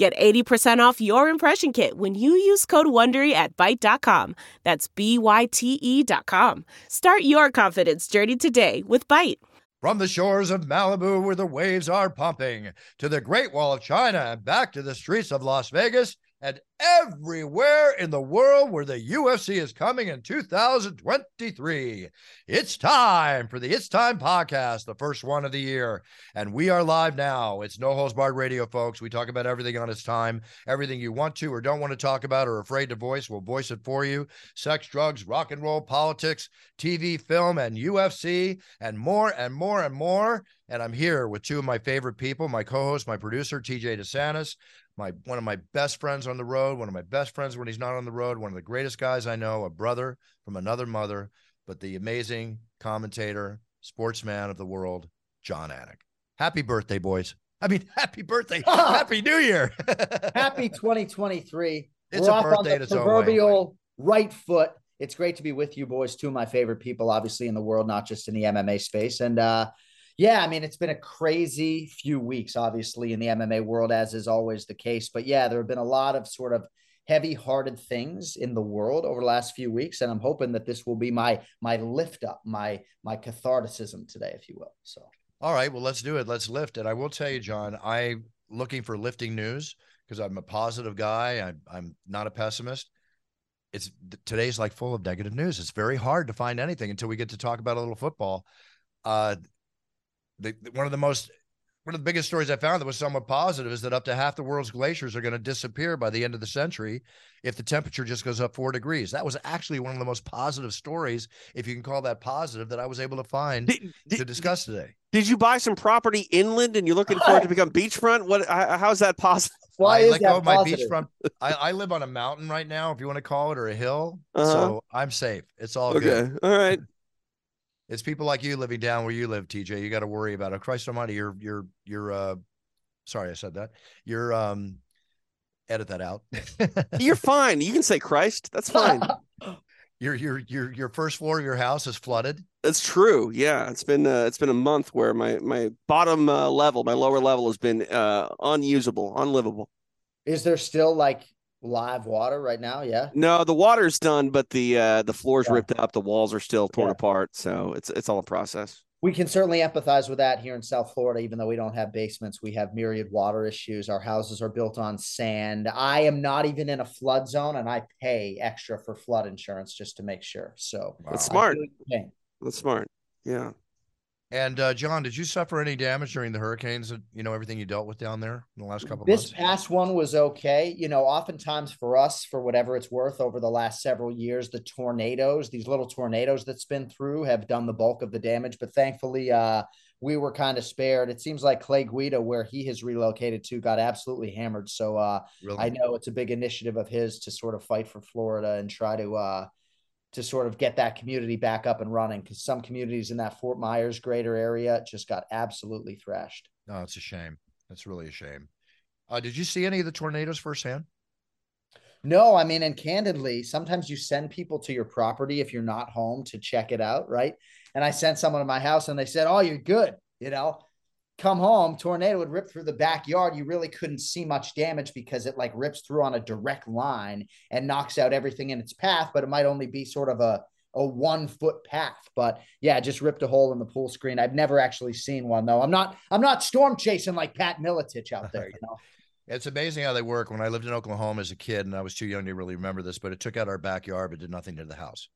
Get 80% off your impression kit when you use code WONDERY at Byte.com. That's BYTE.com. Start your confidence journey today with Byte. From the shores of Malibu, where the waves are pumping, to the Great Wall of China, and back to the streets of Las Vegas, and everywhere in the world where the UFC is coming in 2023. It's time for the It's Time podcast, the first one of the year. And we are live now. It's No Holds Barred Radio, folks. We talk about everything on It's Time, everything you want to or don't want to talk about or afraid to voice. We'll voice it for you. Sex, drugs, rock and roll, politics, TV, film, and UFC, and more and more and more. And I'm here with two of my favorite people, my co-host, my producer, TJ DeSantis. One of my best friends on the road, one of my best friends when he's not on the road, one of the greatest guys I know, a brother from another mother, but the amazing commentator, sportsman of the world, John Anik. Happy birthday, boys. I mean, happy birthday. Happy New Year. Happy 2023. It's We're a off birthday on the proverbial right foot. It's great to be with you boys, two of my favorite people, obviously, in the world, not just in the MMA space. And, yeah, I mean, it's been a crazy few weeks, obviously, in the MMA world, as is always the case. But yeah, there have been a lot of sort of heavy-hearted things in the world over the last few weeks. And I'm hoping that this will be my lift up, my catharticism today, if you will. So, all right, well, let's do it. Let's lift it. I will tell you, John, I'm looking for lifting news because I'm a positive guy. I'm not a pessimist. Today's like full of negative news. It's very hard to find anything until we get to talk about a little football. One of the biggest stories I found that was somewhat positive is that up to half the world's glaciers are going to disappear by the end of the century if the temperature just goes up 4 degrees. That was actually one of the most positive stories, if you can call that positive, that I was able to find to discuss today. Did you buy some property inland and you're looking for it to become beachfront? How's that possible? Why is that positive? My beachfront. I live on a mountain right now, if you want to call it, or a hill. Uh-huh. So I'm safe. It's all good. All right. It's people like you living down where you live, TJ. You got to worry about it. Christ almighty, you're sorry I said that. You're edit that out. You're fine. You can say Christ. That's fine. Your first floor of your house is flooded. That's true. Yeah, it's been a month where my bottom level, my lower level has been unusable, unlivable. Is there still like live water right now? Yeah. No, the water's done, but the floor's ripped up. The walls are still torn apart. So it's all a process. We can certainly empathize with that here in South Florida. Even though we don't have basements, we have myriad water issues. Our houses are built on sand. I am not even in a flood zone, and I pay extra for flood insurance just to make sure. So that's smart. That's smart. Yeah. And John, did you suffer any damage during the hurricanes? You know, everything you dealt with down there in the last couple of months? This past one was okay. You know, oftentimes for us, for whatever it's worth, over the last several years, the tornadoes, these little tornadoes that's been through have done the bulk of the damage. But thankfully, we were kind of spared. It seems like Clay Guida, where he has relocated to, got absolutely hammered. So really? I know it's a big initiative of his to sort of fight for Florida and try to sort of get that community back up and running, because some communities in that Fort Myers greater area just got absolutely thrashed. No, it's a shame. That's really a shame. Did you see any of the tornadoes firsthand? No, I mean, and candidly, sometimes you send people to your property if you're not home to check it out, right? And I sent someone to my house and they said, oh, you're good, you know? Come home, tornado would rip through the backyard. You really couldn't see much damage because it like rips through on a direct line and knocks out everything in its path, but it might only be sort of a 1 foot path. But yeah, just ripped a hole in the pool screen. I've never actually seen one though. I'm not storm chasing like Pat Miletich out there, you know? It's amazing how they work. When I lived in Oklahoma as a kid, and I was too young to really remember this, but it took out our backyard, but did nothing to the house.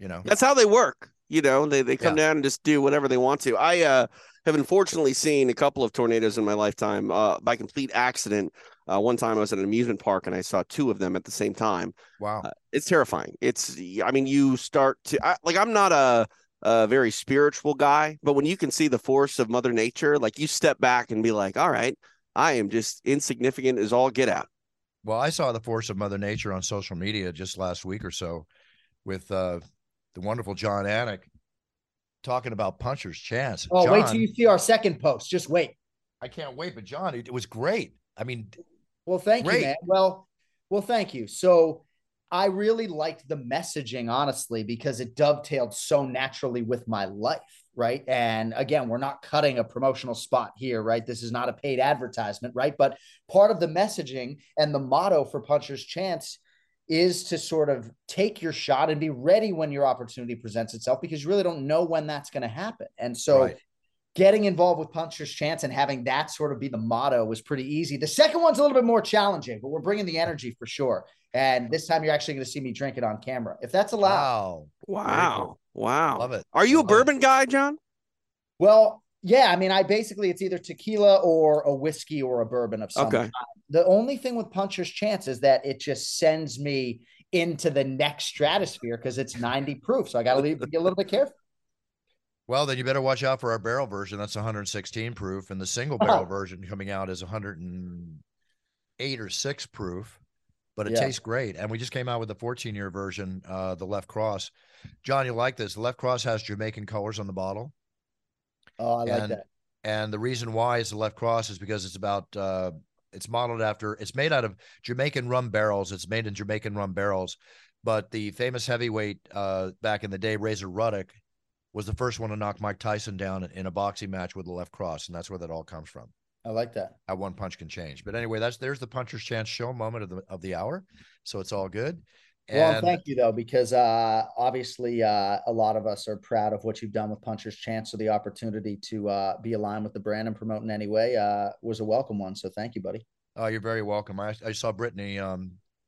You know, that's how they work. You know, they come down and just do whatever they want to. I have unfortunately seen a couple of tornadoes in my lifetime by complete accident. One time I was at an amusement park and I saw two of them at the same time. Wow. It's terrifying. I'm not a very spiritual guy, but when you can see the force of Mother Nature, like you step back and be like, all right, I am just insignificant as all get out. Well, I saw the force of Mother Nature on social media just last week or so with the wonderful John Anik talking about Puncher's Chance. Oh, John, wait till you see our second post. Just wait. I can't wait. But John, it was great. I mean, well, thank you, man. Well, thank you. So I really liked the messaging, honestly, because it dovetailed so naturally with my life. Right. And again, we're not cutting a promotional spot here. Right. This is not a paid advertisement. Right. But part of the messaging and the motto for Puncher's Chance is to sort of take your shot and be ready when your opportunity presents itself, because you really don't know when that's going to happen. And so getting involved with Puncher's Chance and having that sort of be the motto was pretty easy. The second one's a little bit more challenging, but we're bringing the energy for sure. And this time you're actually going to see me drink it on camera, if that's allowed. Wow. Love it. Are you a bourbon guy, John? Well, yeah. I mean, I basically, it's either tequila or a whiskey or a bourbon of some kind. The only thing with Puncher's Chance is that it just sends me into the next stratosphere because it's 90 proof. So I got to be a little bit careful. Well, then you better watch out for our barrel version. That's 116 proof. And the single barrel version coming out is 108 or 6 proof. But it tastes great. And we just came out with the 14-year version, the Left Cross. John, you like this. The Left Cross has Jamaican colors on the bottle. Oh, I like that. And the reason why is the Left Cross is because it's about it's modeled after, it's made out of Jamaican rum barrels. It's made in Jamaican rum barrels. But the famous heavyweight back in the day, Razor Ruddock, was the first one to knock Mike Tyson down in a boxing match with the Left Cross. And that's where that all comes from. I like that. How one punch can change. But anyway, there's the Puncher's Chance show moment of the hour. So it's all good. And well, thank you, though, because obviously a lot of us are proud of what you've done with Puncher's Chance. So the opportunity to be aligned with the brand and promote in any way was a welcome one. So thank you, buddy. Oh, you're very welcome. I saw Brittany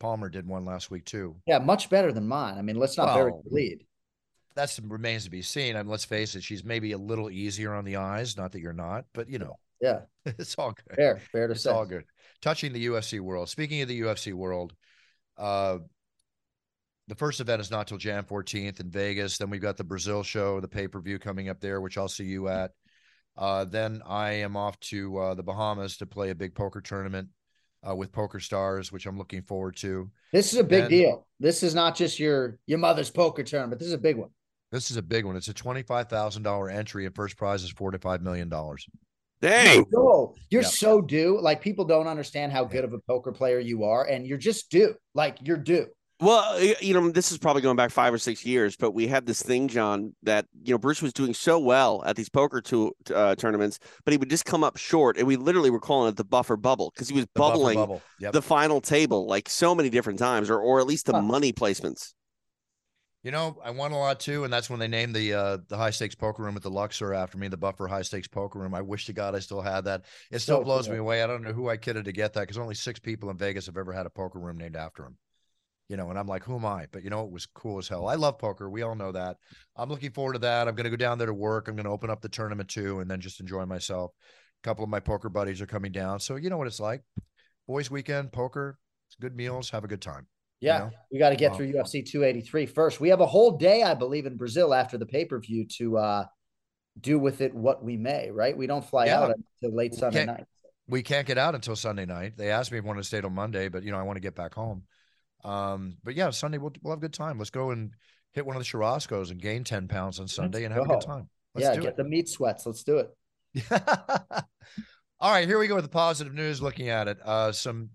Palmer did one last week, too. Yeah, much better than mine. I mean, let's not bury the lead. That remains to be seen. I mean, let's face it, she's maybe a little easier on the eyes. Not that you're not, but, you know. Yeah. It's all good. Fair to say. It's all good. Touching the UFC world. Speaking of the UFC world, the first event is not till Jan 14th in Vegas. Then we've got the Brazil show, the pay-per-view coming up there, which I'll see you at. Then I am off to the Bahamas to play a big poker tournament with Poker Stars, which I'm looking forward to. This is a big deal. This is not just your mother's poker tournament. This is a big one. This is a big one. It's a $25,000 entry, and first prize is $4 to $5 million. Dang. You're so due. Like, people don't understand how good of a poker player you are, and you're just due. Like, you're due. Well, you know, this is probably going back 5 or 6 years, but we had this thing, John, that, you know, Bruce was doing so well at these poker tournaments, but he would just come up short, and we literally were calling it the buffer bubble because he was bubbling the final table like so many different times, or at least the money placements. You know, I won a lot, too, and that's when they named the high-stakes poker room at the Luxor after me, the Buffer high-stakes poker room. I wish to God I still had that. It still blows me away. I don't know who I kidded to get that, because only 6 people in Vegas have ever had a poker room named after them. You know, and I'm like, who am I? But, you know, it was cool as hell. I love poker. We all know that. I'm looking forward to that. I'm going to go down there to work. I'm going to open up the tournament, too, and then just enjoy myself. A couple of my poker buddies are coming down. So, you know what it's like. Boys weekend, poker, good meals, have a good time. Yeah, you know? We got to get through UFC 283 first. We have a whole day, I believe, in Brazil after the pay-per-view to do with it what we may, right? We don't fly out until late Sunday night. We can't get out until Sunday night. They asked me if I wanted to stay till Monday, but, you know, I want to get back home. But, yeah, Sunday, we'll have a good time. Let's go and hit one of the churrascos and gain 10 pounds on Sunday and have a good time. Let's do it. The meat sweats. Let's do it. All right, here we go with the positive news looking at it. Some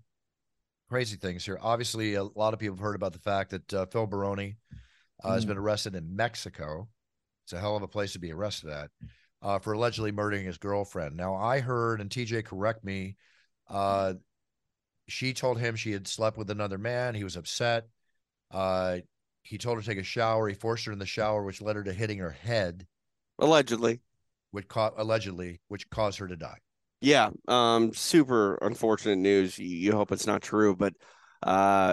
crazy things here. Obviously, a lot of people have heard about the fact that Phil Baroni has been arrested in Mexico. It's a hell of a place to be arrested at for allegedly murdering his girlfriend. Now, I heard, and TJ, correct me, she told him she had slept with another man. He was upset. He told her to take a shower. He forced her in the shower, which led her to hitting her head. Allegedly, which caused her to die. Yeah, super unfortunate news. You hope it's not true, but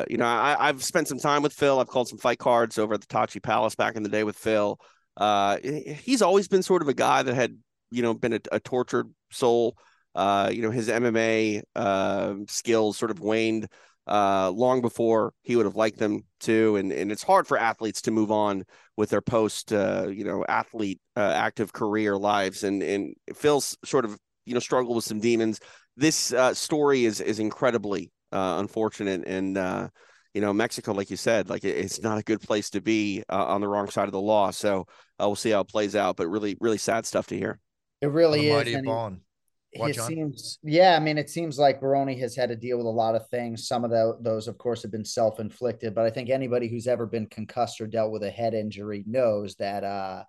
you know, I've spent some time with Phil. I've called some fight cards over at the Tachi Palace back in the day with Phil. He's always been sort of a guy that had, you know, been a tortured soul. You know, his MMA skills sort of waned long before he would have liked them to, and it's hard for athletes to move on with their post, you know, athlete active career lives, and Phil's sort of, you know, struggle with some demons. This story is incredibly unfortunate. And, you know, Mexico, like you said, like it's not a good place to be on the wrong side of the law. So we'll see how it plays out. But really, really sad stuff to hear. It really is. I mean, it seems like Baroni has had to deal with a lot of things. Some of those, of course, have been self-inflicted, but I think anybody who's ever been concussed or dealt with a head injury knows that,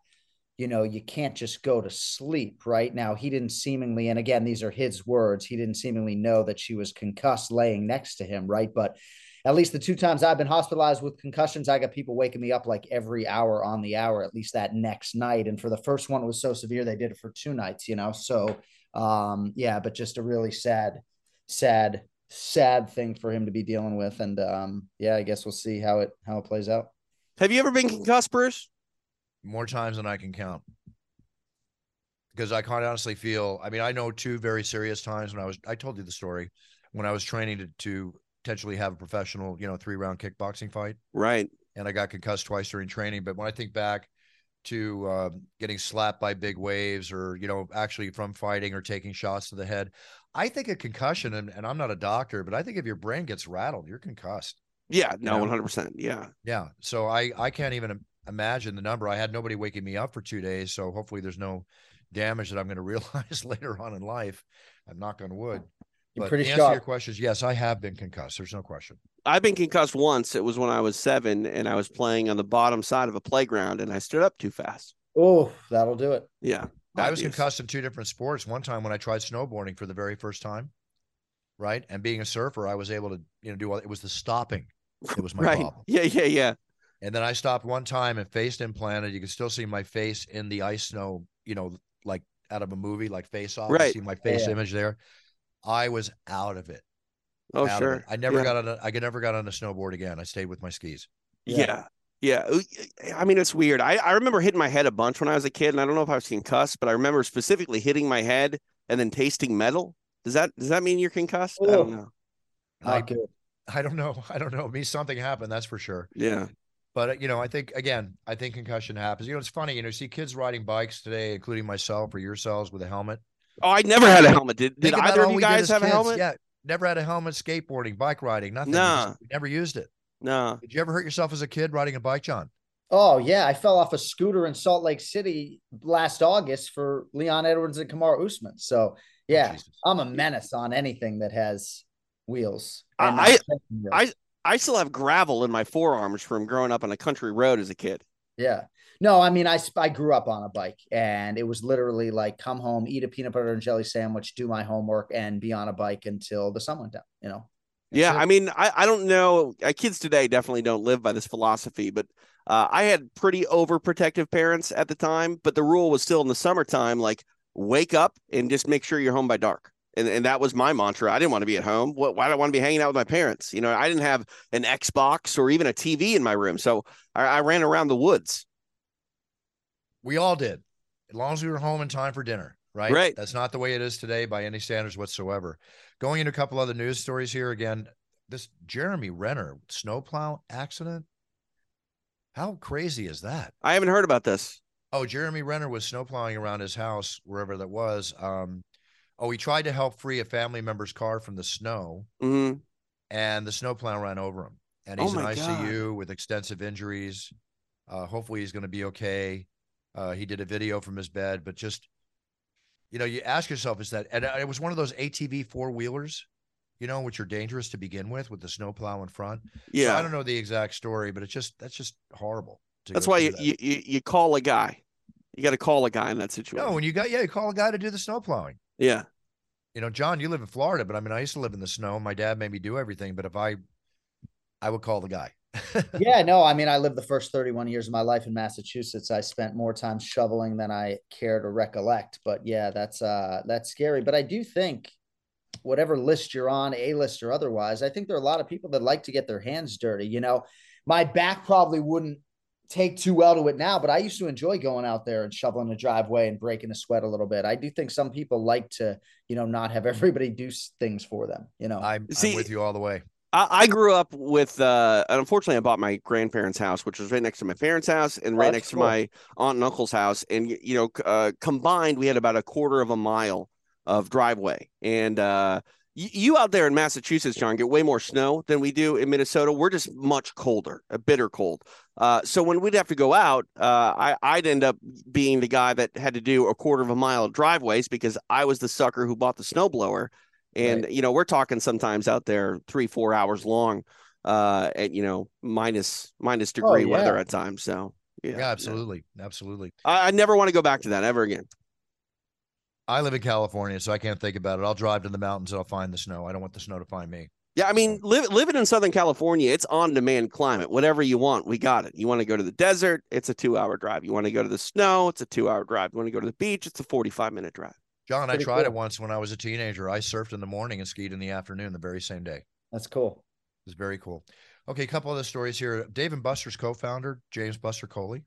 you know, you can't just go to sleep right now. He didn't seemingly, and again, these are his words, he didn't seemingly know that she was concussed laying next to him, right? But at least the two times I've been hospitalized with concussions, I got people waking me up like every hour on the hour, at least that next night. And for the first one, it was so severe, they did it for 2 nights, you know? So, yeah, but just a really sad, sad, sad thing for him to be dealing with. And, yeah, I guess we'll see how it plays out. Have you ever been concussed, Bruce? More times than I can count. Because I can't honestly feel, I mean, I know 2 very serious times when I told you the story, when I was training to potentially have a professional, you know, 3-round kickboxing fight. Right. And I got concussed twice during training. But when I think back to getting slapped by big waves or, you know, actually from fighting or taking shots to the head, I think a concussion, and I'm not a doctor, but I think if your brain gets rattled, you're concussed. Yeah, no, you know? 100%. Yeah. Yeah. So I can't even imagine the number. I had nobody waking me up for 2 days. So hopefully there's no damage that I'm going to realize later on in life. I'm knock on wood. But to answer your questions, yes, I have been concussed. There's no question. I've been concussed once. It was when I was 7 and I was playing on the bottom side of a playground and I stood up too fast. Oh, that'll do it. Yeah. I was concussed in 2 different sports. One time when I tried snowboarding for the very first time, right? And being a surfer, I was able to, you know, do all it was the stopping. It was my problem. Yeah, yeah, yeah. And then I stopped one time and face implanted. You could still see my face in the ice snow, you know, like out of a movie, like Face Off. Right. You see my face image there. I was out of it. Oh, sure. I never got on a snowboard again. I stayed with my skis. Yeah. Yeah. I mean, it's weird. I remember hitting my head a bunch when I was a kid, and I don't know if I was concussed, but I remember specifically hitting my head and then tasting metal. Does that mean you're concussed? Ooh. I don't know. I don't know. I don't know. Me, something happened. That's for sure. Yeah. But, you know, I think concussion happens. You know, it's funny, you know, you see kids riding bikes today, including myself or yourselves with a helmet. Oh, I never had a helmet. Did either of you guys have a helmet? Yeah, never had a helmet, skateboarding, bike riding, nothing. No. We never used it. No. Did you ever hurt yourself as a kid riding a bike, John? Oh, yeah. I fell off a scooter in Salt Lake City last August for Leon Edwards and Kamaru Usman. So, yeah, oh, I'm a menace on anything that has wheels. I still have gravel in my forearms from growing up on a country road as a kid. Yeah. No, I mean, I grew up on a bike, and it was literally like, come home, eat a peanut butter and jelly sandwich, do my homework, and be on a bike until the sun went down, you know? Yeah. I mean, I don't know. Kids today definitely don't live by this philosophy, but I had pretty overprotective parents at the time, but the rule was still in the summertime, like wake up and just make sure you're home by dark. And that was my mantra. I didn't want to be at home. Why do I want to be hanging out with my parents? You know, I didn't have an Xbox or even a TV in my room. So I ran around the woods. We all did. As long as we were home in time for dinner, right? Right. That's not the way it is today by any standards whatsoever. Going into a couple other news stories here again, this Jeremy Renner snowplow accident. How crazy is that? I haven't heard about this. Oh, Jeremy Renner was snowplowing around his house, wherever that was. Oh, he tried to help free a family member's car from the snow, mm-hmm. and the snowplow ran over him. And he's in ICU with extensive injuries. Hopefully he's going to be okay. He did a video from his bed, but just, you know, you ask yourself, is that, and it was one of those ATV 4-wheelers, you know, which are dangerous to begin with the snowplow in front. Yeah. So I don't know the exact story, but it's just, that's just horrible. That's why you call a guy. You got to call a guy in that situation. No, when you call a guy to do the snowplowing. Yeah. You know, John, you live in Florida, but I mean, I used to live in the snow. My dad made me do everything, but if I would call the guy. Yeah, no, I mean, I lived the first 31 years of my life in Massachusetts. I spent more time shoveling than I care to recollect, but yeah, that's scary. But I do think whatever list you're on, A-list or otherwise, I think there are a lot of people that like to get their hands dirty. You know, my back probably wouldn't take too well to it now, but I used to enjoy going out there and shoveling the driveway and breaking the sweat a little bit. I do think some people like to, you know, not have everybody do things for them. You know, I'm with you all the way. I grew up with, and unfortunately I bought my grandparents' house, which was right next to my parents' house and right next to my aunt and uncle's house. And, you know, combined, we had about a quarter of a mile of driveway. And, You out there in Massachusetts, John, get way more snow than we do in Minnesota. We're just much colder, a bitter cold. So when we'd have to go out, I'd end up being the guy that had to do a quarter of a mile of driveways because I was the sucker who bought the snowblower. And, right. You know, we're talking sometimes out there 3-4 hours long at, you know, minus degree weather at times. So, yeah, absolutely. Yeah. Absolutely. I never want to go back to that ever again. I live in California, so I can't think about it. I'll drive to the mountains and I'll find the snow. I don't want the snow to find me. Yeah, I mean, living in Southern California, it's on-demand climate. Whatever you want, we got it. You want to go to the desert? It's a 2-hour drive. You want to go to the snow? It's a 2-hour drive. You want to go to the beach? It's a 45-minute drive. John, I tried it once when I was a teenager. I surfed in the morning and skied in the afternoon the very same day. That's cool. It was very cool. Okay, a couple other stories here. Dave and Buster's co-founder, James Buster Coley.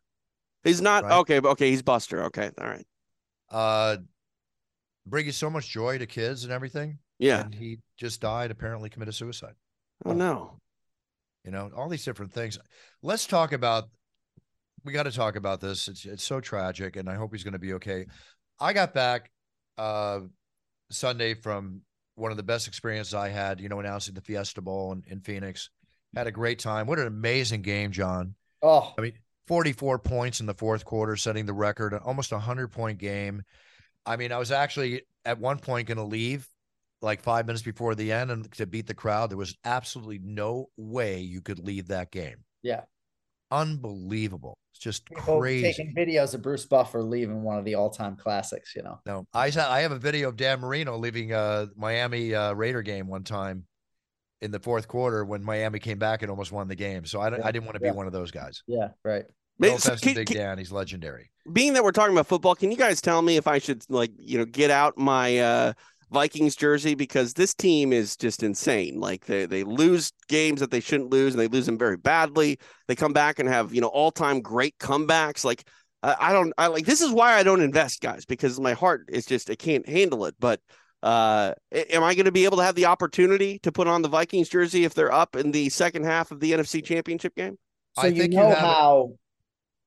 He's not. Right? Okay, he's Buster. Okay, all right. Bringing so much joy to kids and everything. Yeah. And he just died, apparently committed suicide. Oh, no. You know, all these different things. Let's talk about, we got to talk about this. It's so tragic, and I hope he's going to be okay. I got back Sunday from one of the best experiences I had, you know, announcing the Fiesta Bowl in Phoenix. Had a great time. What an amazing game, John. Oh, I mean, 44 points in the fourth quarter, setting the record, almost 100-point game. I mean, I was actually at one point going to leave like 5 minutes before the end and to beat the crowd. There was absolutely no way you could leave that game. Yeah. Unbelievable. It's just crazy. Taking videos of Bruce Buffer leaving one of the all-time classics, you know? No, I have a video of Dan Marino leaving a Miami Raider game one time in the fourth quarter when Miami came back and almost won the game. So I didn't want to be one of those guys. Yeah. Right. No offense to Big Dan, he's legendary. Being that we're talking about football, can you guys tell me if I should, like, you know, get out my Vikings jersey? Because this team is just insane. Like, they lose games that they shouldn't lose, and they lose them very badly. They come back and have, you know, all-time great comebacks. Like, this is why I don't invest, guys, because my heart is just, I can't handle it. But am I going to be able to have the opportunity to put on the Vikings jersey if they're up in the second half of the NFC Championship game? So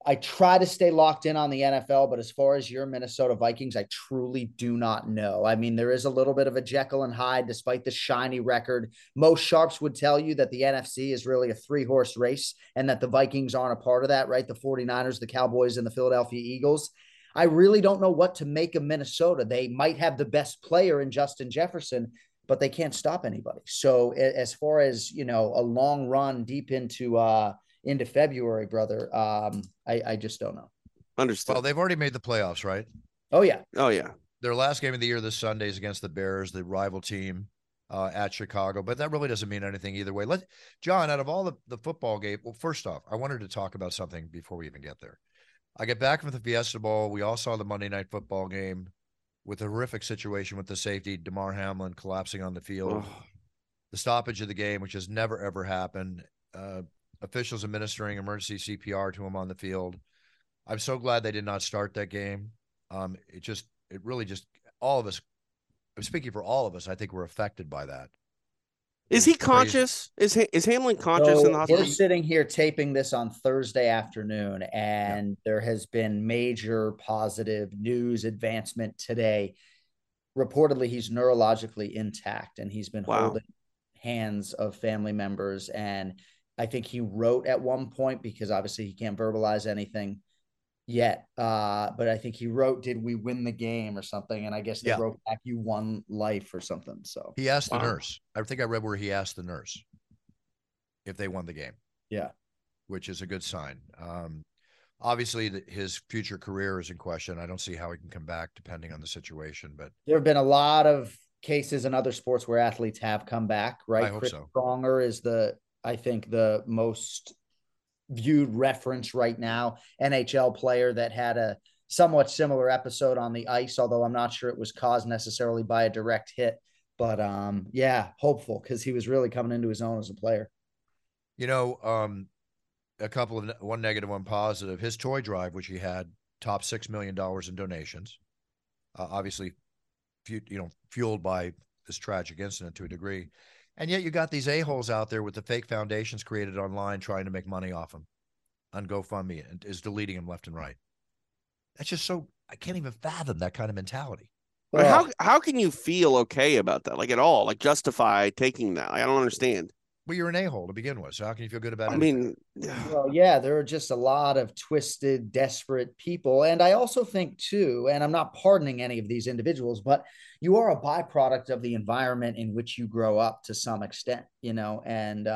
I try to stay locked in on the NFL, but as far as your Minnesota Vikings, I truly do not know. I mean, there is a little bit of a Jekyll and Hyde despite the shiny record. Most sharps would tell you that the NFC is really a 3-horse race and that the Vikings aren't a part of that, right? The 49ers, the Cowboys, and the Philadelphia Eagles. I really don't know what to make of Minnesota. They might have the best player in Justin Jefferson, but they can't stop anybody. So as far as, you know, a long run deep into February, brother, I just don't know. Understood. Well, they've already made the playoffs, right? Oh yeah. Their last game of the year this Sunday is against the Bears, the rival team at Chicago, but that really doesn't mean anything either way. John, out of all the football game, well, first off, I wanted to talk about something before we even get there. I get back from the Fiesta Bowl. We all saw the Monday night football game with a horrific situation with the safety, Damar Hamlin, collapsing on the field. Oh. The stoppage of the game, which has never, ever happened. Officials administering emergency CPR to him on the field. I'm so glad they did not start that game. It really all of us, I'm speaking for all of us, I think we're affected by that. Is he conscious? Is Hamlin conscious in the hospital? We're sitting here taping this on Thursday afternoon, and there has been major positive news advancement today. Reportedly, he's neurologically intact, and he's been holding hands of family members, and I think he wrote at one point, because obviously he can't verbalize anything yet. But I think he wrote, "Did we win the game?" or something. And I guess they wrote back, "You won life" or something. So he asked the nurse. I think I read where he asked the nurse if they won the game. Yeah. Which is a good sign. Obviously, his future career is in question. I don't see how he can come back depending on the situation. But there have been a lot of cases in other sports where athletes have come back, right? I hope Chris Stronger is the most viewed reference right now, NHL player that had a somewhat similar episode on the ice, although I'm not sure it was caused necessarily by a direct hit, but hopeful, because he was really coming into his own as a player. You know, a couple of one negative, one positive, his toy drive, which he had topped $6 million in donations, obviously, fueled by this tragic incident to a degree. And yet you got these a-holes out there with the fake foundations created online trying to make money off them on GoFundMe, and is deleting them left and right. That's just so – I can't even fathom that kind of mentality. Like, how can you feel okay about that? Like, at all? Like, justify taking that? I don't understand. Well, you're an a-hole to begin with, so how can you feel good about it? I mean, well, yeah, there are just a lot of twisted, desperate people. And I also think, too, and I'm not pardoning any of these individuals, but you are a byproduct of the environment in which you grow up to some extent, you know, and,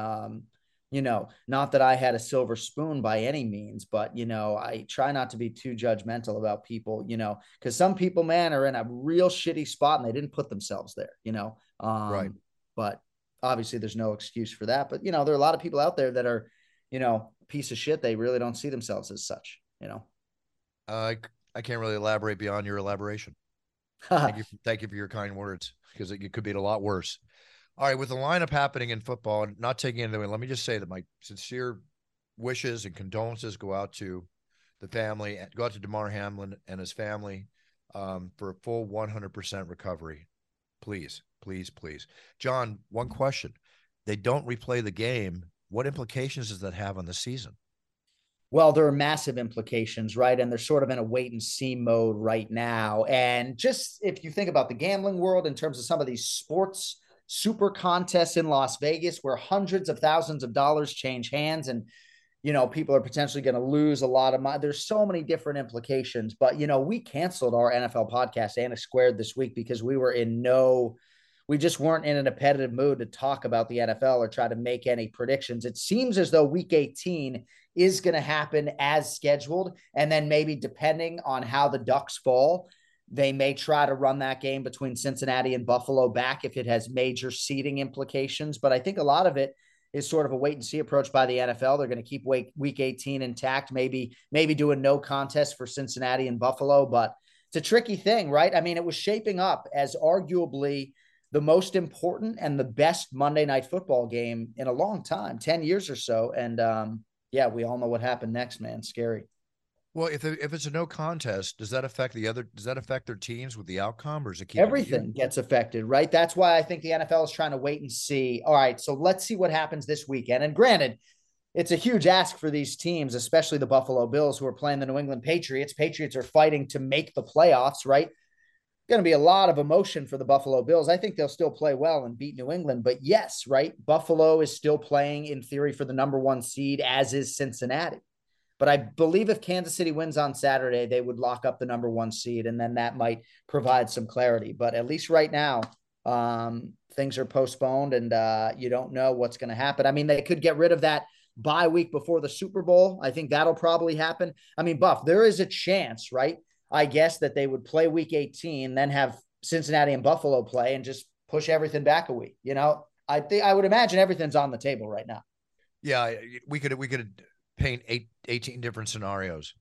you know, not that I had a silver spoon by any means, but, you know, I try not to be too judgmental about people, you know, because some people, man, are in a real shitty spot and they didn't put themselves there, you know, right. But obviously there's no excuse for that, but you know, there are a lot of people out there that are, you know, piece of shit. They really don't see themselves as such, you know? I can't really elaborate beyond your elaboration. Thank you for your kind words, because it could be a lot worse. All right. With the lineup happening in football and not taking it away, let me just say that my sincere wishes and condolences go out to the family, go out to Damar Hamlin and his family for a full 100% recovery. Please. Please, please. John, one question. They don't replay the game. What implications does that have on the season? Well, there are massive implications, right? And they're sort of in a wait and see mode right now. And just if you think about the gambling world in terms of some of these sports super contests in Las Vegas, where hundreds of thousands of dollars change hands and, you know, people are potentially going to lose a lot of money. There's so many different implications, but, you know, we canceled our NFL podcast, Anik Squared, this week because we were we just weren't in an competitive mood to talk about the NFL or try to make any predictions. It seems as though week 18 is going to happen as scheduled. And then maybe depending on how the Ducks fall, they may try to run that game between Cincinnati and Buffalo back if it has major seeding implications. But I think a lot of it is sort of a wait and see approach by the NFL. They're going to keep week 18 intact, maybe do a no contest for Cincinnati and Buffalo, but it's a tricky thing, right? I mean, it was shaping up as arguably the most important and the best Monday Night Football game in a long time, 10 years or so. And yeah, we all know what happened next, man. Scary. Well, if it's a no contest, does that affect their teams with the outcome, or is it keep everything gets affected, right? That's why I think the NFL is trying to wait and see. All right, so let's see what happens this weekend. And granted, it's a huge ask for these teams, especially the Buffalo Bills, who are playing the New England Patriots. Patriots are fighting to make the playoffs, right? Going to be a lot of emotion for the Buffalo Bills. I think they'll still play well and beat New England, but yes, right? Buffalo is still playing in theory for the #1 seed, as is Cincinnati. But I believe if Kansas City wins on Saturday, they would lock up the #1 seed, and then that might provide some clarity. But at least right now, things are postponed, and you don't know what's going to happen. I mean, they could get rid of that bye week before the Super Bowl. I think that'll probably happen. I mean, Buff, there is a chance, right? I guess that they would play week 18, then have Cincinnati and Buffalo play and just push everything back a week. You know, I would imagine everything's on the table right now. Yeah. We could paint 18 different scenarios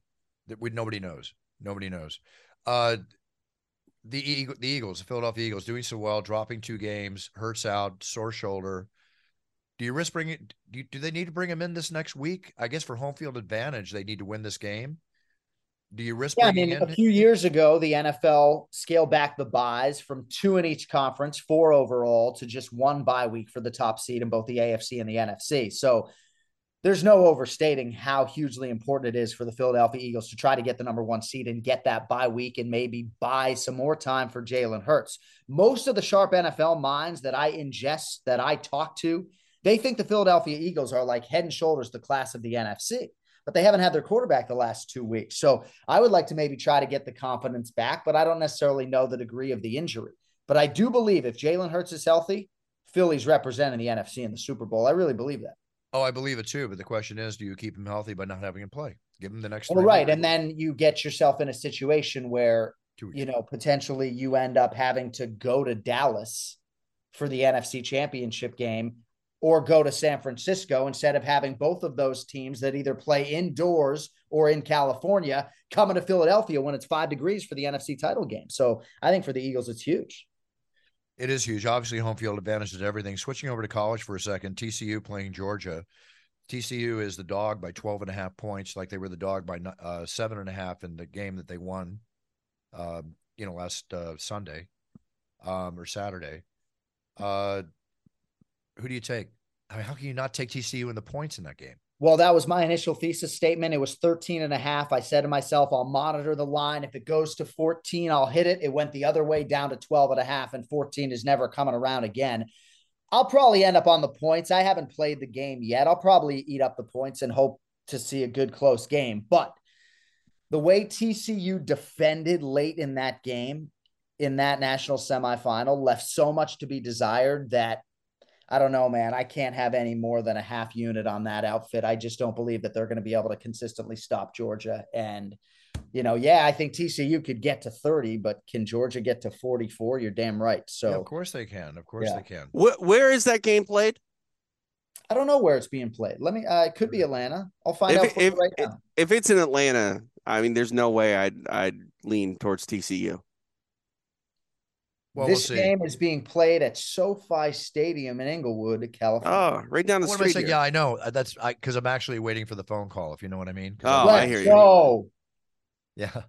that nobody knows. Nobody knows. The Philadelphia Eagles doing so well, dropping 2 games, Hurts out, sore shoulder. Do you risk bringing it? Do they need to bring him in this next week? I guess for home field advantage, they need to win this game. Do you risk? Yeah, I mean, a few years ago, the NFL scaled back the buys from 2 in each conference, 4 overall, to just 1 bye week for the top seed in both the AFC and the NFC. So there's no overstating how hugely important it is for the Philadelphia Eagles to try to get the #1 seed and get that bye week and maybe buy some more time for Jalen Hurts. Most of the sharp NFL minds that I ingest, that I talk to, they think the Philadelphia Eagles are like head and shoulders the class of the NFC. But they haven't had their quarterback the last 2 weeks. So I would like to maybe try to get the confidence back, but I don't necessarily know the degree of the injury. But I do believe if Jalen Hurts is healthy, Philly's representing the NFC in the Super Bowl. I really believe that. Oh, I believe it too. But the question is, do you keep him healthy by not having him play? Give him the next one. Right. And then you get yourself in a situation where, you know, potentially you end up having to go to Dallas for the NFC Championship game, or go to San Francisco instead of having both of those teams that either play indoors or in California coming to Philadelphia when it's 5 degrees for the NFC title game. So I think for the Eagles, it's huge. It is huge. Obviously, home field advantage is everything. Switching over to college for a second, TCU playing Georgia. TCU is the dog by 12.5 points, like they were the dog by 7.5 in the game that they won, you know, last Sunday or Saturday. Who do you take? I mean, how can you not take TCU in the points in that game? Well, that was my initial thesis statement. It was 13.5. I said to myself, I'll monitor the line. If it goes to 14, I'll hit it. It went the other way down to 12.5, and 14 is never coming around again. I'll probably end up on the points. I haven't played the game yet. I'll probably eat up the points and hope to see a good close game. But the way TCU defended late in that game, in that national semifinal, left so much to be desired that I don't know, man. I can't have any more than a half unit on that outfit. I just don't believe that they're going to be able to consistently stop Georgia. And, you know, yeah, I think TCU could get to 30, but can Georgia get to 44? You're damn right. So yeah, of course they can. Of course they can. Where is that game played? I don't know where it's being played. Let me, it could be Atlanta. I'll find out for you right now. If it's in Atlanta, I mean, there's no way I'd lean towards TCU. Well, this game is being played at SoFi Stadium in Inglewood, California. Oh, right down the street. Here. Yeah, I know. That's because I'm actually waiting for the phone call, if you know what I mean. Oh, I hear you. Yeah,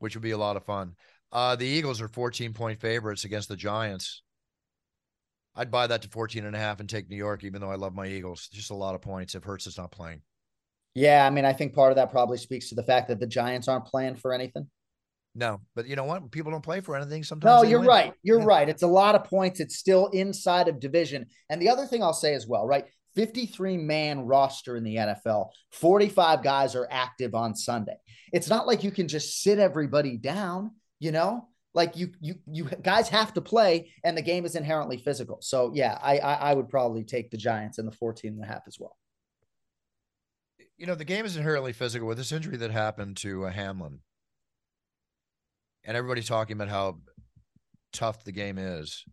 which would be a lot of fun. The Eagles are 14-point favorites against the Giants. I'd buy that to 14.5 and take New York, even though I love my Eagles. Just a lot of points if Hurts is not playing. Yeah, I mean, I think part of that probably speaks to the fact that the Giants aren't playing for anything. No, but you know what? People don't play for anything sometimes. No, you're right. You're right. It's a lot of points. It's still inside of division. And the other thing I'll say as well, right? 53-man roster in the NFL. 45 guys are active on Sunday. It's not like you can just sit everybody down, you know? Like you guys have to play, and the game is inherently physical. So yeah, I would probably take the Giants in the 14.5 as well. You know, the game is inherently physical with this injury that happened to Hamlin. And everybody's talking about how tough the game is.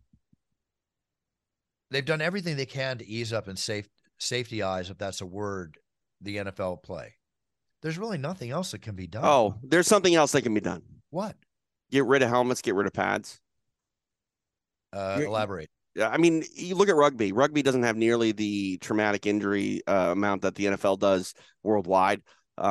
They've done everything they can to ease up and safety eyes, if that's a word, the NFL play. There's really nothing else that can be done. Oh, there's something else that can be done. What? Get rid of helmets, get rid of pads. Elaborate. I mean, you look at rugby. Rugby doesn't have nearly the traumatic injury amount that the NFL does worldwide. You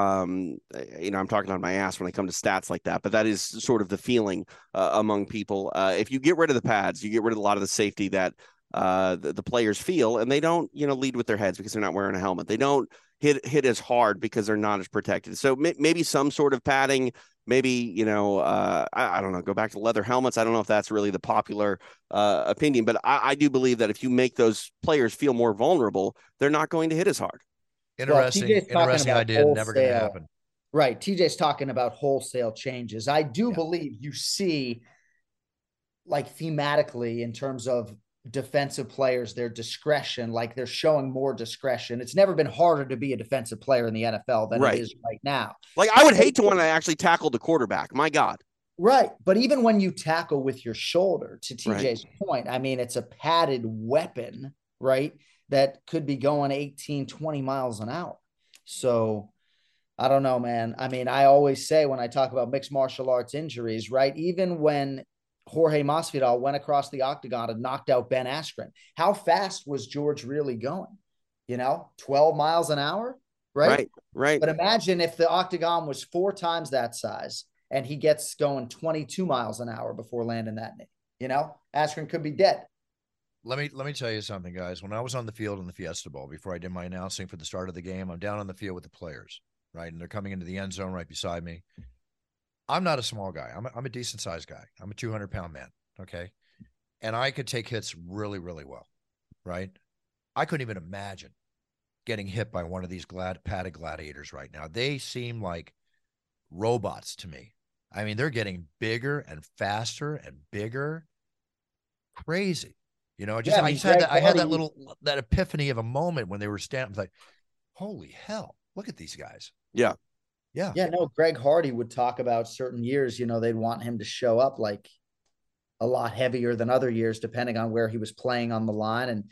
know, I'm talking on my ass when I come to stats like that, but that is sort of the feeling among people. If you get rid of the pads, you get rid of a lot of the safety that the players feel, and they don't, you know, lead with their heads because they're not wearing a helmet. They don't hit as hard because they're not as protected. So maybe some sort of padding, maybe, you know, I don't know, go back to leather helmets. I don't know if that's really the popular opinion, but I do believe that if you make those players feel more vulnerable, they're not going to hit as hard. Interesting idea. Never going to happen. Right. TJ's talking about wholesale changes. I do believe you see, like, thematically in terms of defensive players, their discretion, like they're showing more discretion. It's never been harder to be a defensive player in the NFL than it is right now. Like, I would hate to want to actually tackle the quarterback. My God. Right. But even when you tackle with your shoulder, to TJ's point, I mean, it's a padded weapon, right? That could be going 18, 20 miles an hour. So I don't know, man. I mean, I always say when I talk about mixed martial arts injuries, right? Even when Jorge Masvidal went across the octagon and knocked out Ben Askren, how fast was George really going? You know, 12 miles an hour, right? But imagine if the octagon was 4 times that size and he gets going 22 miles an hour before landing that knee. You know, Askren could be dead. Let me tell you something, guys. When I was on the field in the Fiesta Bowl, before I did my announcing for the start of the game, I'm down on the field with the players, right? And they're coming into the end zone right beside me. I'm not a small guy. I'm a decent-sized guy. I'm a 200-pound man, okay? And I could take hits really, really well, right? I couldn't even imagine getting hit by one of these padded gladiators right now. They seem like robots to me. I mean, they're getting bigger and faster and bigger. Crazy. You know, I had that epiphany of a moment when they were stamped, like, holy hell, look at these guys. Yeah. No, Greg Hardy would talk about certain years, you know, they'd want him to show up like a lot heavier than other years, depending on where he was playing on the line. And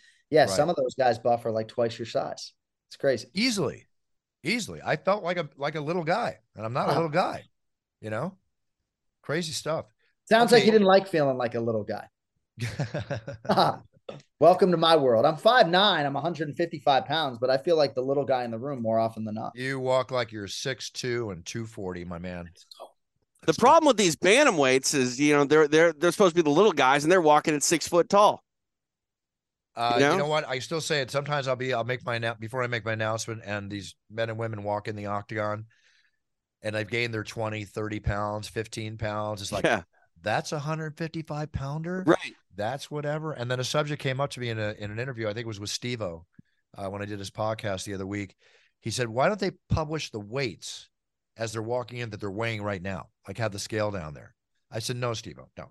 some of those guys, Buff, are like twice your size. It's crazy. Easily. I felt like a little guy, and I'm not a little guy, you know, crazy stuff. Sounds like you didn't like feeling like a little guy. Welcome to my world. I'm 5'9", I'm 155 pounds, but I feel like the little guy in the room more often than not. You walk like you're 6'2" and 240, my man. The problem with these bantamweights is, you know, they're supposed to be the little guys, and they're walking at 6 foot tall. You know what? I still say it. Sometimes I'll make my before I make my announcement, and these men and women walk in the octagon and I've gained their 20, 30 pounds, 15 pounds. It's like, that's a 155 pounder. Right. That's whatever. And then a subject came up to me in an interview. I think it was with Steve-O when I did his podcast the other week. He said, why don't they publish the weights as they're walking in that they're weighing right now? Like have the scale down there. I said, no, Steve-O, no.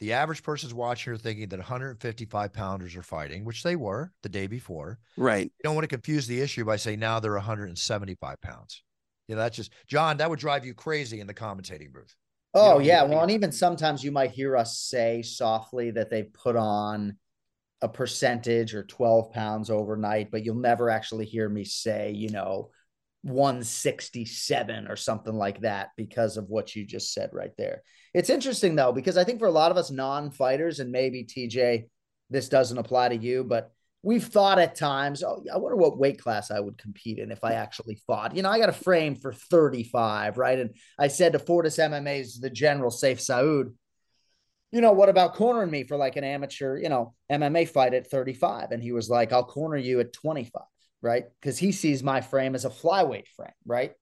The average person's watching here thinking that 155 pounders are fighting, which they were the day before. Right. You don't want to confuse the issue by saying now they're 175 pounds. You know, that's just, John, that would drive you crazy in the commentating booth. Oh, you know, yeah. Well, and even sometimes you might hear us say softly that they put on a percentage or 12 pounds overnight, but you'll never actually hear me say, 167 or something like that because of what you just said right there. It's interesting though, because I think for a lot of us non-fighters, and maybe TJ, this doesn't apply to you, but we've thought at times, oh, I wonder what weight class I would compete in if I actually fought. I got a frame for 35, right? And I said to Fortis MMA's the general, Saif Saud, what about cornering me for like an amateur, MMA fight at 35? And he was like, I'll corner you at 25, right? Because he sees my frame as a flyweight frame, right?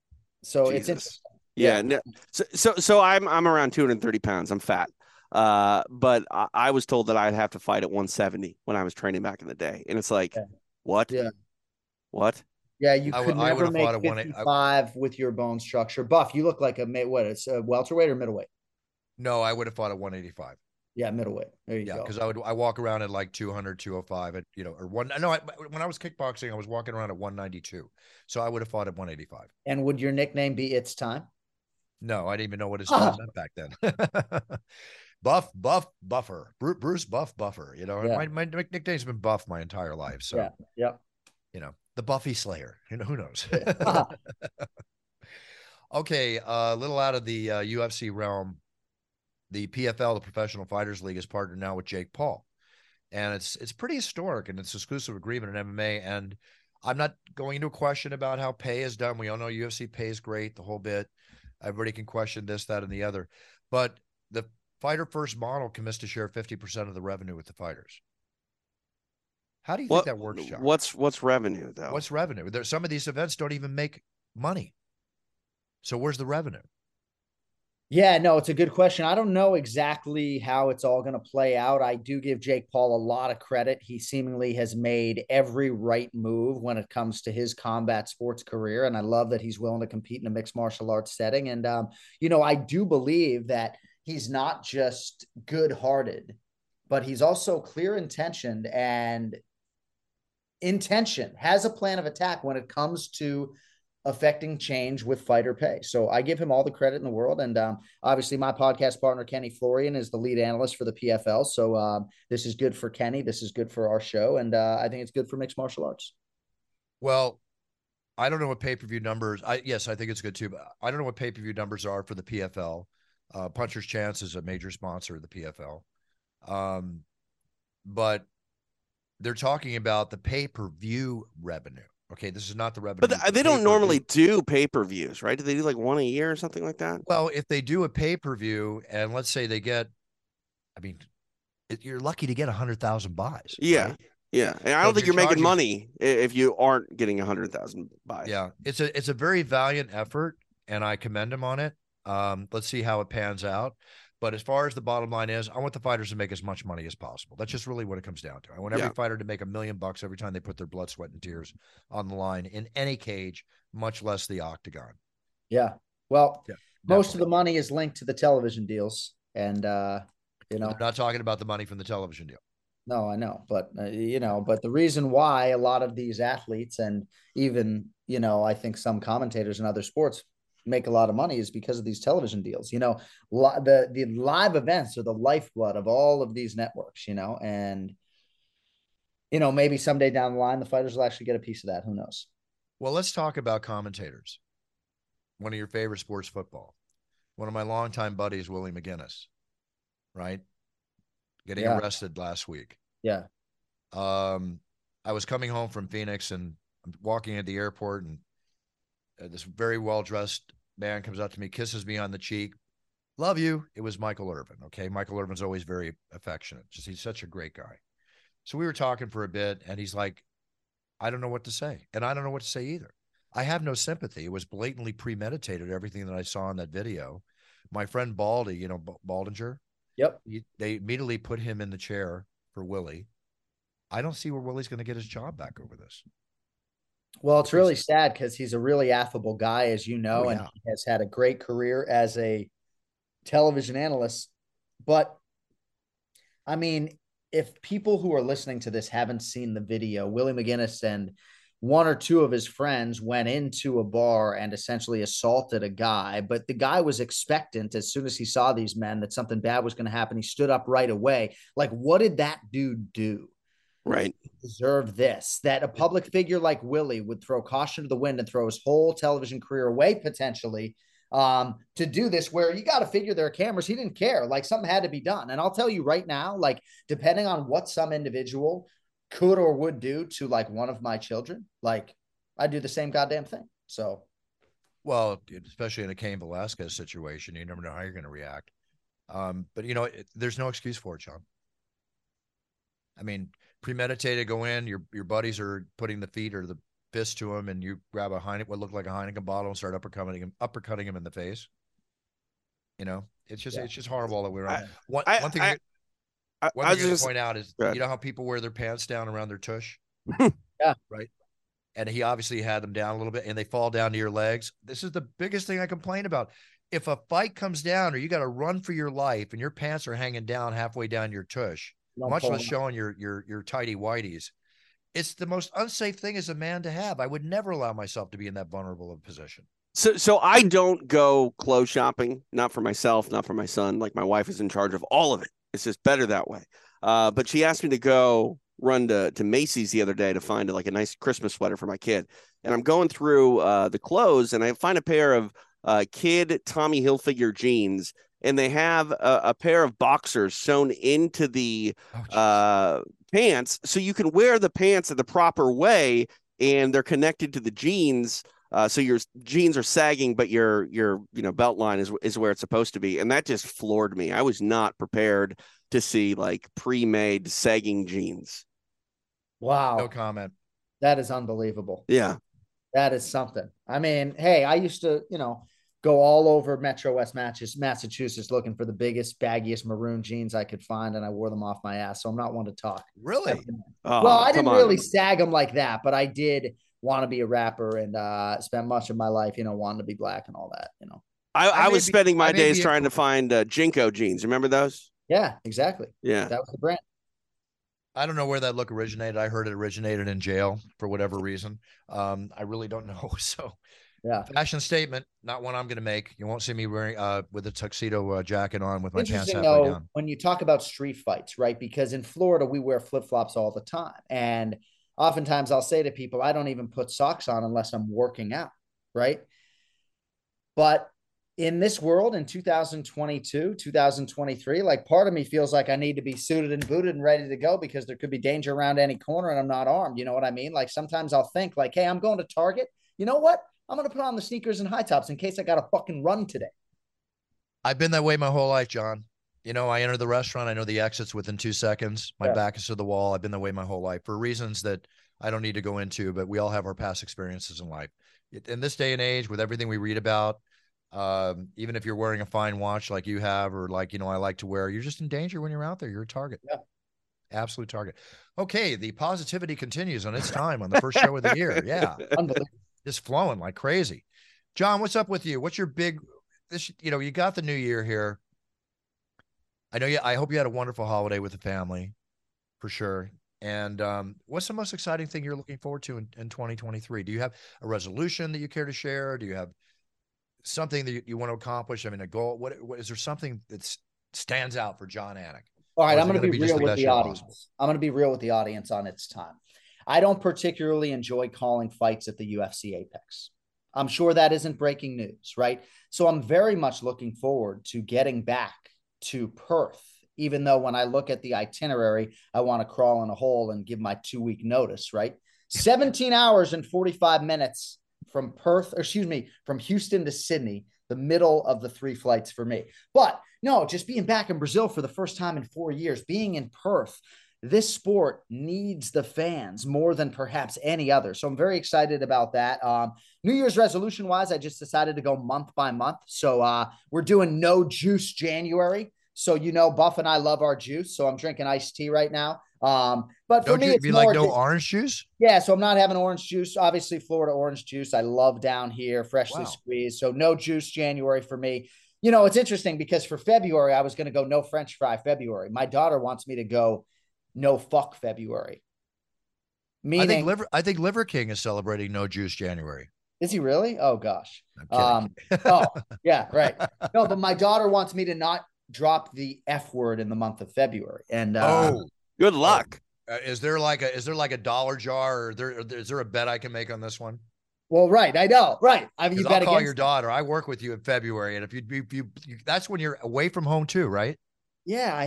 So Jesus. It's interesting. Yeah. No, so I'm around 230 pounds. I'm fat. But I was told that I'd have to fight at 170 when I was training back in the day. And it's like, what? Yeah. What? Yeah. You could never make 55 with your bone structure. Buff, you look like it's a welterweight or middleweight? No, I would have fought at 185. Yeah. Middleweight. There you go. Cause I walk around at like 200, 205 at, when I was kickboxing, I was walking around at 192. So I would have fought at 185. And would your nickname be It's Time? No, I didn't even know what his name was back then. Buffer. Bruce Buff Buffer. My nickname's been Buff my entire life. So the Buffy Slayer. Who knows? Okay, a little out of the UFC realm. The PFL, the Professional Fighters League, is partnered now with Jake Paul. And it's pretty historic, and it's an exclusive agreement in MMA. And I'm not going into a question about how pay is done. We all know UFC pays great, the whole bit. Everybody can question this, that, and the other. But the fighter first model commits to share 50% of the revenue with the fighters. How do you think that works, John? What's revenue, though? What's revenue? Some of these events don't even make money. So where's the revenue? Yeah, no, it's a good question. I don't know exactly how it's all going to play out. I do give Jake Paul a lot of credit. He seemingly has made every right move when it comes to his combat sports career. And I love that he's willing to compete in a mixed martial arts setting. And, I do believe that he's not just good-hearted, but he's also clear-intentioned and has a plan of attack when it comes to affecting change with fighter pay. So I give him all the credit in the world. And obviously my podcast partner, Kenny Florian, is the lead analyst for the PFL. So this is good for Kenny. This is good for our show. And I think it's good for mixed martial arts. Well, I don't know what pay-per-view numbers. Yes, I think it's good too, but I don't know what pay-per-view numbers are for the PFL. Puncher's Chance is a major sponsor of the PFL. But they're talking about the pay-per-view revenue. Okay, this is not the revenue. But they don't normally do pay-per-views, right? Do they do like one a year or something like that? Well, if they do a pay-per-view and let's say they get, you're lucky to get 100,000 buys. Yeah, right? Yeah. And I don't think you're making money if you aren't getting 100,000 buys. Yeah, it's a very valiant effort, and I commend them on it. Let's see how it pans out. But as far as the bottom line is, I want the fighters to make as much money as possible. That's just really what it comes down to. I want every fighter to make $1 million every time they put their blood, sweat, and tears on the line in any cage, much less the octagon. Yeah. Well, most of the money is linked to the television deals. And, I'm not talking about the money from the television deal. No, I know. But, but the reason why a lot of these athletes and even, I think some commentators in other sports make a lot of money is because of these television deals. The live events are the lifeblood of all of these networks, and maybe someday down the line the fighters will actually get a piece of that. Who knows? Well, let's talk about commentators. One of your favorite sports, football. One of my longtime buddies, Willie McGinnis, right? Getting arrested last week. Yeah. I was coming home from Phoenix and I'm walking at the airport, and this very well-dressed man comes up to me, kisses me on the cheek. Love you. It was Michael Irvin. Okay. Michael Irvin's always very affectionate. He's such a great guy. So we were talking for a bit, and he's like, I don't know what to say. And I don't know what to say either. I have no sympathy. It was blatantly premeditated, everything that I saw in that video. My friend Baldy, you know, Baldinger. Yep. They immediately put him in the chair for Willie. I don't see where Willie's going to get his job back over this. Well, it's really sad because he's a really affable guy, as you know, and he has had a great career as a television analyst. But, I mean, if people who are listening to this haven't seen the video, Willie McGinnis and one or two of his friends went into a bar and essentially assaulted a guy. But the guy was expectant as soon as he saw these men that something bad was going to happen. He stood up right away. Like, what did that dude do? Right. Deserve this, that a public figure like Willie would throw caution to the wind and throw his whole television career away potentially to do this, where you got to figure there are cameras. He didn't care. Like, something had to be done. And I'll tell you right now, like, depending on what some individual could or would do to like one of my children, like, I do the same goddamn thing. So, well, especially in a Cain Velasquez situation, you never know how you're going to react. But you know, there's no excuse for it, John. I mean, premeditated, go in, your buddies are putting the feet or the fist to him, and you grab a Heineken, what looked like a Heineken bottle, and start uppercutting him in the face. You know, it's just, it's just horrible that we're on. One thing I was going to point out is you know how people wear their pants down around their tush? Yeah. Right. And he obviously had them down a little bit, and they fall down to your legs. This is the biggest thing I complain about. If a fight comes down or you got to run for your life and your pants are hanging down halfway down your tush, much less showing your tidy whities, it's the most unsafe thing as a man to have. I would never allow myself to be in that vulnerable of position. So I don't go clothes shopping, not for myself, not for my son. Like, my wife is in charge of all of it. It's just better that way. But she asked me to go run to Macy's the other day to find like a nice Christmas sweater for my kid. And I'm going through the clothes, and I find a pair of kid Tommy Hilfiger jeans. And they have a pair of boxers sewn into the pants, so you can wear the pants in the proper way, and they're connected to the jeans. So your jeans are sagging, but your belt line is where it's supposed to be. And that just floored me. I was not prepared to see like pre-made sagging jeans. Wow. No comment. That is unbelievable. Yeah. That is something. I mean, hey, I used to, go all over Metro West matches, Massachusetts, looking for the biggest, baggiest maroon jeans I could find, and I wore them off my ass, so I'm not one to talk. Really? Oh, well, I didn't really sag them like that, but I did want to be a rapper and spend much of my life, wanting to be black and all that, I was spending my days trying to find Jinko jeans. Remember those? Yeah, exactly. Yeah. That was the brand. I don't know where that look originated. I heard it originated in jail for whatever reason. I really don't know, so... Yeah. Fashion statement, not one I'm going to make. You won't see me wearing with a tuxedo jacket on with my pants halfway down. When you talk about street fights, right? Because in Florida, we wear flip-flops all the time. And oftentimes I'll say to people, I don't even put socks on unless I'm working out, right? But in this world, in 2022, 2023, like, part of me feels like I need to be suited and booted and ready to go because there could be danger around any corner and I'm not armed. You know what I mean? Like, sometimes I'll think like, hey, I'm going to Target. You know what? I'm going to put on the sneakers and high tops in case I got to fucking run today. I've been that way my whole life, John. I enter the restaurant. I know the exits within 2 seconds. My back is to the wall. I've been that way my whole life for reasons that I don't need to go into, but we all have our past experiences in life. In this day and age, with everything we read about, even if you're wearing a fine watch like you have, or like, I like to wear, you're just in danger when you're out there. You're a target. Yeah. Absolute target. Okay. The positivity continues on It's Time on the first show of the year. Yeah. Unbelievable. Just flowing like crazy. John, what's up with you? What's your big, you got the new year here. I know you, I hope you had a wonderful holiday with the family for sure. And what's the most exciting thing you're looking forward to in 2023? Do you have a resolution that you care to share? Do you have something that you want to accomplish? I mean, a goal, what is there something that stands out for John Anik? All right. I'm going to be real with the audience. I'm going to be real with the audience on It's Time. I don't particularly enjoy calling fights at the UFC Apex. I'm sure that isn't breaking news, right? So I'm very much looking forward to getting back to Perth, even though when I look at the itinerary, I want to crawl in a hole and give my 2-week notice, right? 17 hours and 45 minutes from from Houston to Sydney, the middle of the 3 flights for me. But no, just being back in Brazil for the first time in 4 years, being in Perth, this sport needs the fans more than perhaps any other. So I'm very excited about that. New Year's resolution wise, I just decided to go month by month. So we're doing no juice January. So, you know, Buff and I love our juice. So I'm drinking iced tea right now. But for me, it's more like no orange juice. Yeah. So I'm not having orange juice, obviously Florida orange juice. I love down here, freshly squeezed. So no juice January for me. You know, it's interesting because for February, I was going to go no French fry February. My daughter wants me to go no fuck February. Meaning, I think Liver King is celebrating no juice January. Is he really? Oh gosh. I'm kidding. Oh yeah. Right. No, but my daughter wants me to not drop the F word in the month of February. And, good luck. Is there like a dollar jar, or is there a bet I can make on this one? Well, right. I know. Right. I mean, I'll call your daughter. I work with you in February. And if you, that's when you're away from home too, right? Yeah. I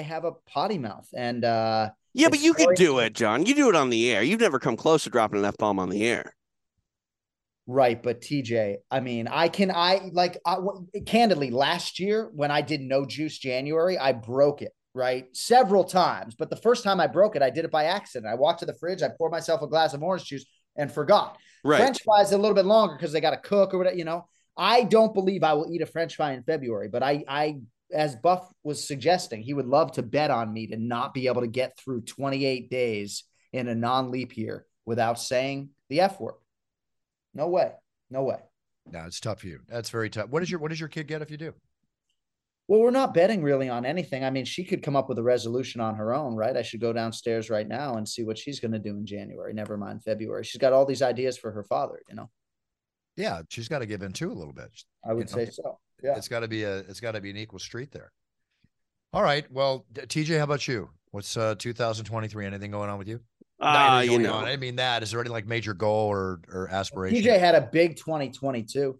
have a potty mouth and, yeah, but you could do it, John. You do it on the air. You've never come close to dropping an F bomb on the air. Right. But TJ, I mean, candidly last year when I did no juice January, I broke it. Right. Several times. But the first time I broke it, I did it by accident. I walked to the fridge. I poured myself a glass of orange juice and forgot. Right. French fries a little bit longer because they got to cook or whatever. You know, I don't believe I will eat a French fry in February, but I, as Buff was suggesting, he would love to bet on me to not be able to get through 28 days in a non-leap year without saying the F word. No way. No way. No, it's tough for you. That's very tough. What does your kid get if you do? Well, we're not betting really on anything. I mean, she could come up with a resolution on her own, right? I should go downstairs right now and see what she's going to do in January. Never mind February. She's got all these ideas for her father, you know? Yeah. She's got to give in too a little bit. I would say so. Yeah. It's gotta be an equal street there. All right. Well, TJ, how about you? What's 2023? Anything going on with you? I mean that, is there any like major goal or aspiration? TJ had a big 2022.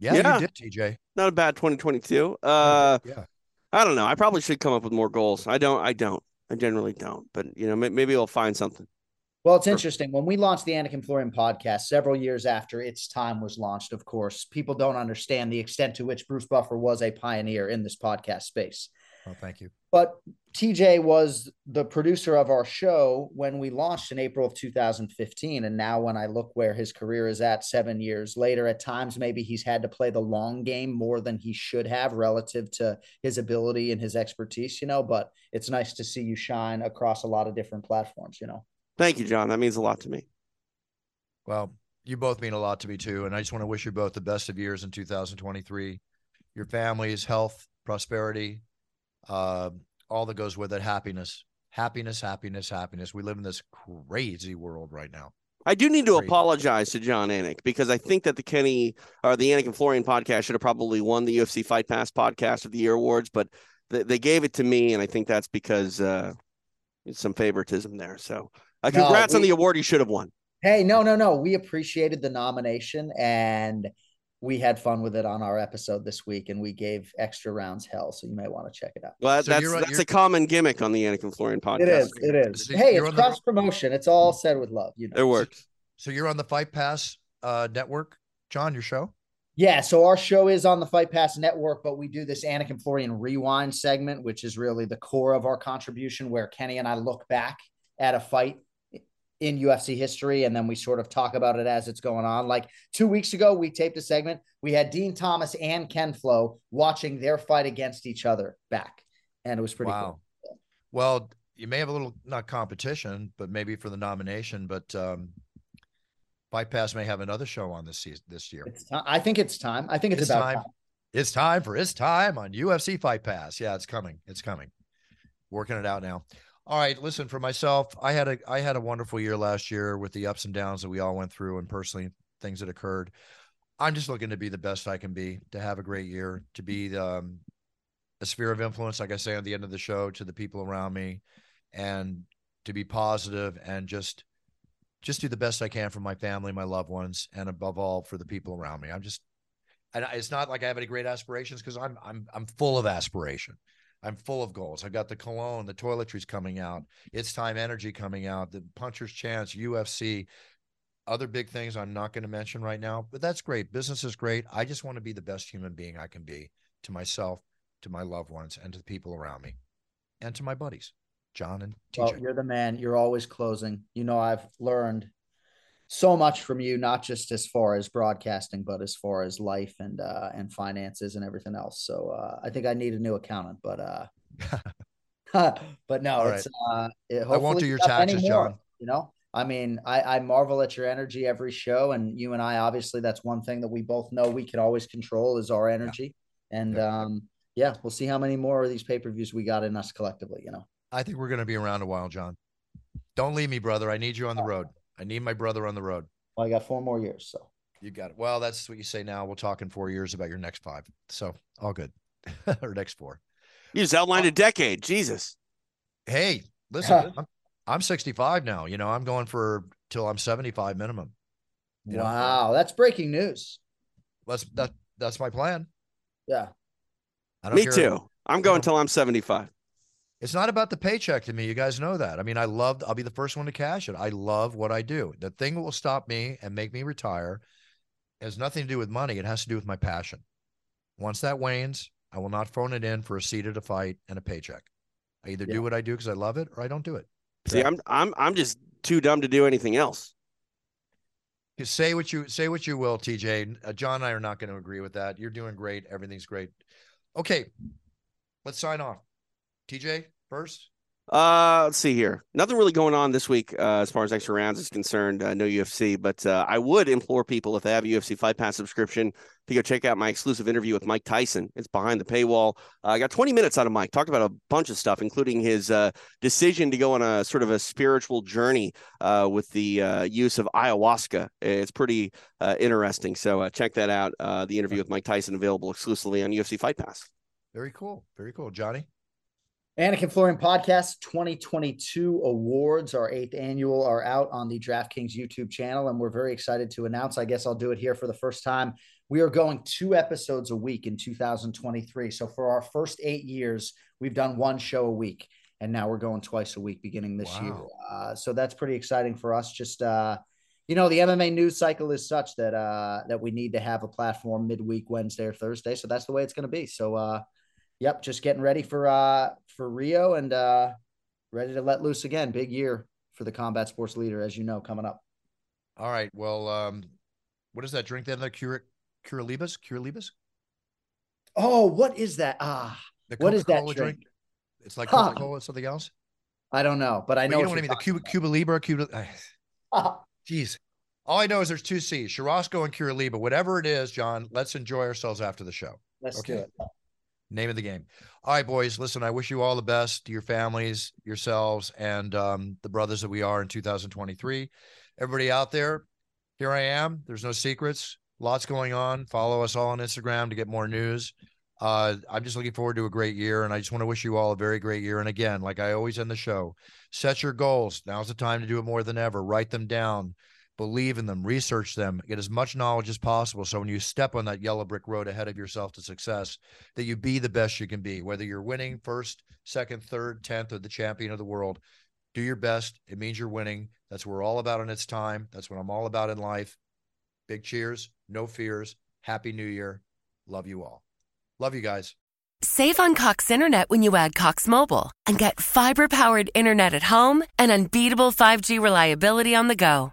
Yeah, you did, TJ. Not a bad 2022. Yeah. I don't know. I probably should come up with more goals. I generally don't. But, you know, maybe I'll find something. Well, it's interesting. When we launched the Anik and Florian podcast several years after It's Time was launched, of course, people don't understand the extent to which Bruce Buffer was a pioneer in this podcast space. Oh, thank you. But TJ was the producer of our show when we launched in April of 2015. And now when I look where his career is at 7 years later, at times maybe he's had to play the long game more than he should have relative to his ability and his expertise, you know, but it's nice to see you shine across a lot of different platforms, you know. Thank you, John. That means a lot to me. Well, you both mean a lot to me too. And I just want to wish you both the best of years in 2023, your families, health, prosperity, all that goes with it. Happiness. We live in this crazy world right now. I do need to apologize to John Anik because I think that the Anik and Florian podcast should have probably won the UFC Fight Pass Podcast of the Year awards, but they gave it to me. And I think that's because some favoritism there. So congrats on the award you should have won. Hey, no. We appreciated the nomination and we had fun with it on our episode this week, and we gave extra rounds hell, so you may want to check it out. Well, that's a common gimmick on the Anik and Florian podcast. It is. Hey, it's cross-promotion. It's all said with love. You know. It works. So you're on the Fight Pass network, John, your show? Yeah, so our show is on the Fight Pass network, but we do this Anik and Florian Rewind segment, which is really the core of our contribution, where Kenny and I look back at a fight in UFC history, and then we sort of talk about it as it's going on. Like 2 weeks ago, we taped a segment. We had Dean Thomas and Ken Flo watching their fight against each other back, and it was pretty cool. Well, you may have a little, not competition, but maybe for the nomination, but Bypass may have another show on this year. I think it's time. I think it's about time. It's time for It's Time on UFC Fight Pass. Yeah, it's coming. Working it out now. All right, listen, for myself, I had a wonderful year last year with the ups and downs that we all went through and personally things that occurred. I'm just looking to be the best I can be, to have a great year, to be a sphere of influence, like I say, at the end of the show to the people around me, and to be positive and just do the best I can for my family, my loved ones, and above all for the people around me. And it's not like I have any great aspirations because I'm full of aspiration. I'm full of goals. I've got the cologne, the toiletries coming out, It's Time energy coming out, the Puncher's Chance, UFC, other big things I'm not going to mention right now, but that's great. Business is great. I just want to be the best human being I can be to myself, to my loved ones, and to the people around me, and to my buddies. John and TJ. Well, you're the man. You're always closing. You know, I've learned so much from you, not just as far as broadcasting, but as far as life and finances and everything else. So I think I need a new accountant, but but no, all it's right. I won't do your taxes, John. You know, I mean, I marvel at your energy every show, and you and I, obviously, that's one thing that we both know we can always control is our energy. Yeah. And yeah, we'll see how many more of these pay-per-views we got in us collectively. You know, I think we're going to be around a while, John. Don't leave me, brother. I need you on the road. I need my brother on the road. Well, I got 4 more years, so. You got it. Well, that's what you say now. We'll talk in 4 years about your next 5. So all good. Or next 4. You just outlined a decade. Jesus. Hey, listen, I'm 65 now. You know, I'm going for till I'm 75 minimum. You wow. Know? That's breaking news. That's my plan. Yeah. I don't me care. Too. I'm going till I'm 75. It's not about the paycheck to me. You guys know that. I mean, I'll be the first one to cash it. I love what I do. The thing that will stop me and make me retire has nothing to do with money. It has to do with my passion. Once that wanes, I will not phone it in for a seat at a fight and a paycheck. I either do what I do because I love it or I don't do it. See, I'm just too dumb to do anything else. Just say what you will, TJ. John and I are not going to agree with that. You're doing great. Everything's great. Okay. Let's sign off. TJ first. Let's see here. Nothing really going on this week as far as extra rounds is concerned. No UFC, but I would implore people if they have a UFC Fight Pass subscription to go check out my exclusive interview with Mike Tyson. It's behind the paywall. I got 20 minutes out of Mike. Talked about a bunch of stuff, including his decision to go on a sort of a spiritual journey with the use of ayahuasca. It's pretty interesting. So check that out. The interview with Mike Tyson available exclusively on UFC Fight Pass. Very cool. Very cool. Johnny? Anakin Florian Podcast 2022 awards, our 8th annual, are out on the DraftKings YouTube channel, and we're very excited to announce, I guess I'll do it here for the first time, we are going 2 episodes a week in 2023. So for our first 8 years, we've done 1 show a week, and now we're going 2 a week beginning this year. So that's pretty exciting for us. Just, you know, the MMA news cycle is such that that we need to have a platform midweek, Wednesday or Thursday. So that's the way it's going to be. So, yep, just getting ready for Rio and ready to let loose again. Big year for the combat sports leader, as you know, coming up. All right. Well, what is that drink that other Curelibas? Curelibas? Oh, what is that? Ah, what is that drink? It's like Coca-Cola or something else? I don't know, but I know. You know what I mean? The Cuba Libre. Jeez. All I know is there's 2 C's, Churrasco and Cureliba. Whatever it is, John, let's enjoy ourselves after the show. Let's do it. Name of the game. All right, boys, listen, I wish you all the best to your families, yourselves, and the brothers that we are in 2023. Everybody out there, here I am. There's no secrets. Lots going on. Follow us all on Instagram to get more news. I'm just looking forward to a great year, and I just want to wish you all a very great year. And again, like I always end the show, set your goals. Now's the time to do it more than ever. Write them down. Believe in them, research them, get as much knowledge as possible. So when you step on that yellow brick road ahead of yourself to success, that you be the best you can be, whether you're winning 1st, 2nd, 3rd, 10th, or the champion of the world, do your best. It means you're winning. That's what we're all about and it's time. That's what I'm all about in life. Big cheers. No fears. Happy New Year. Love you all. Love you guys. Save on Cox Internet when you add Cox Mobile and get fiber-powered internet at home and unbeatable 5G reliability on the go.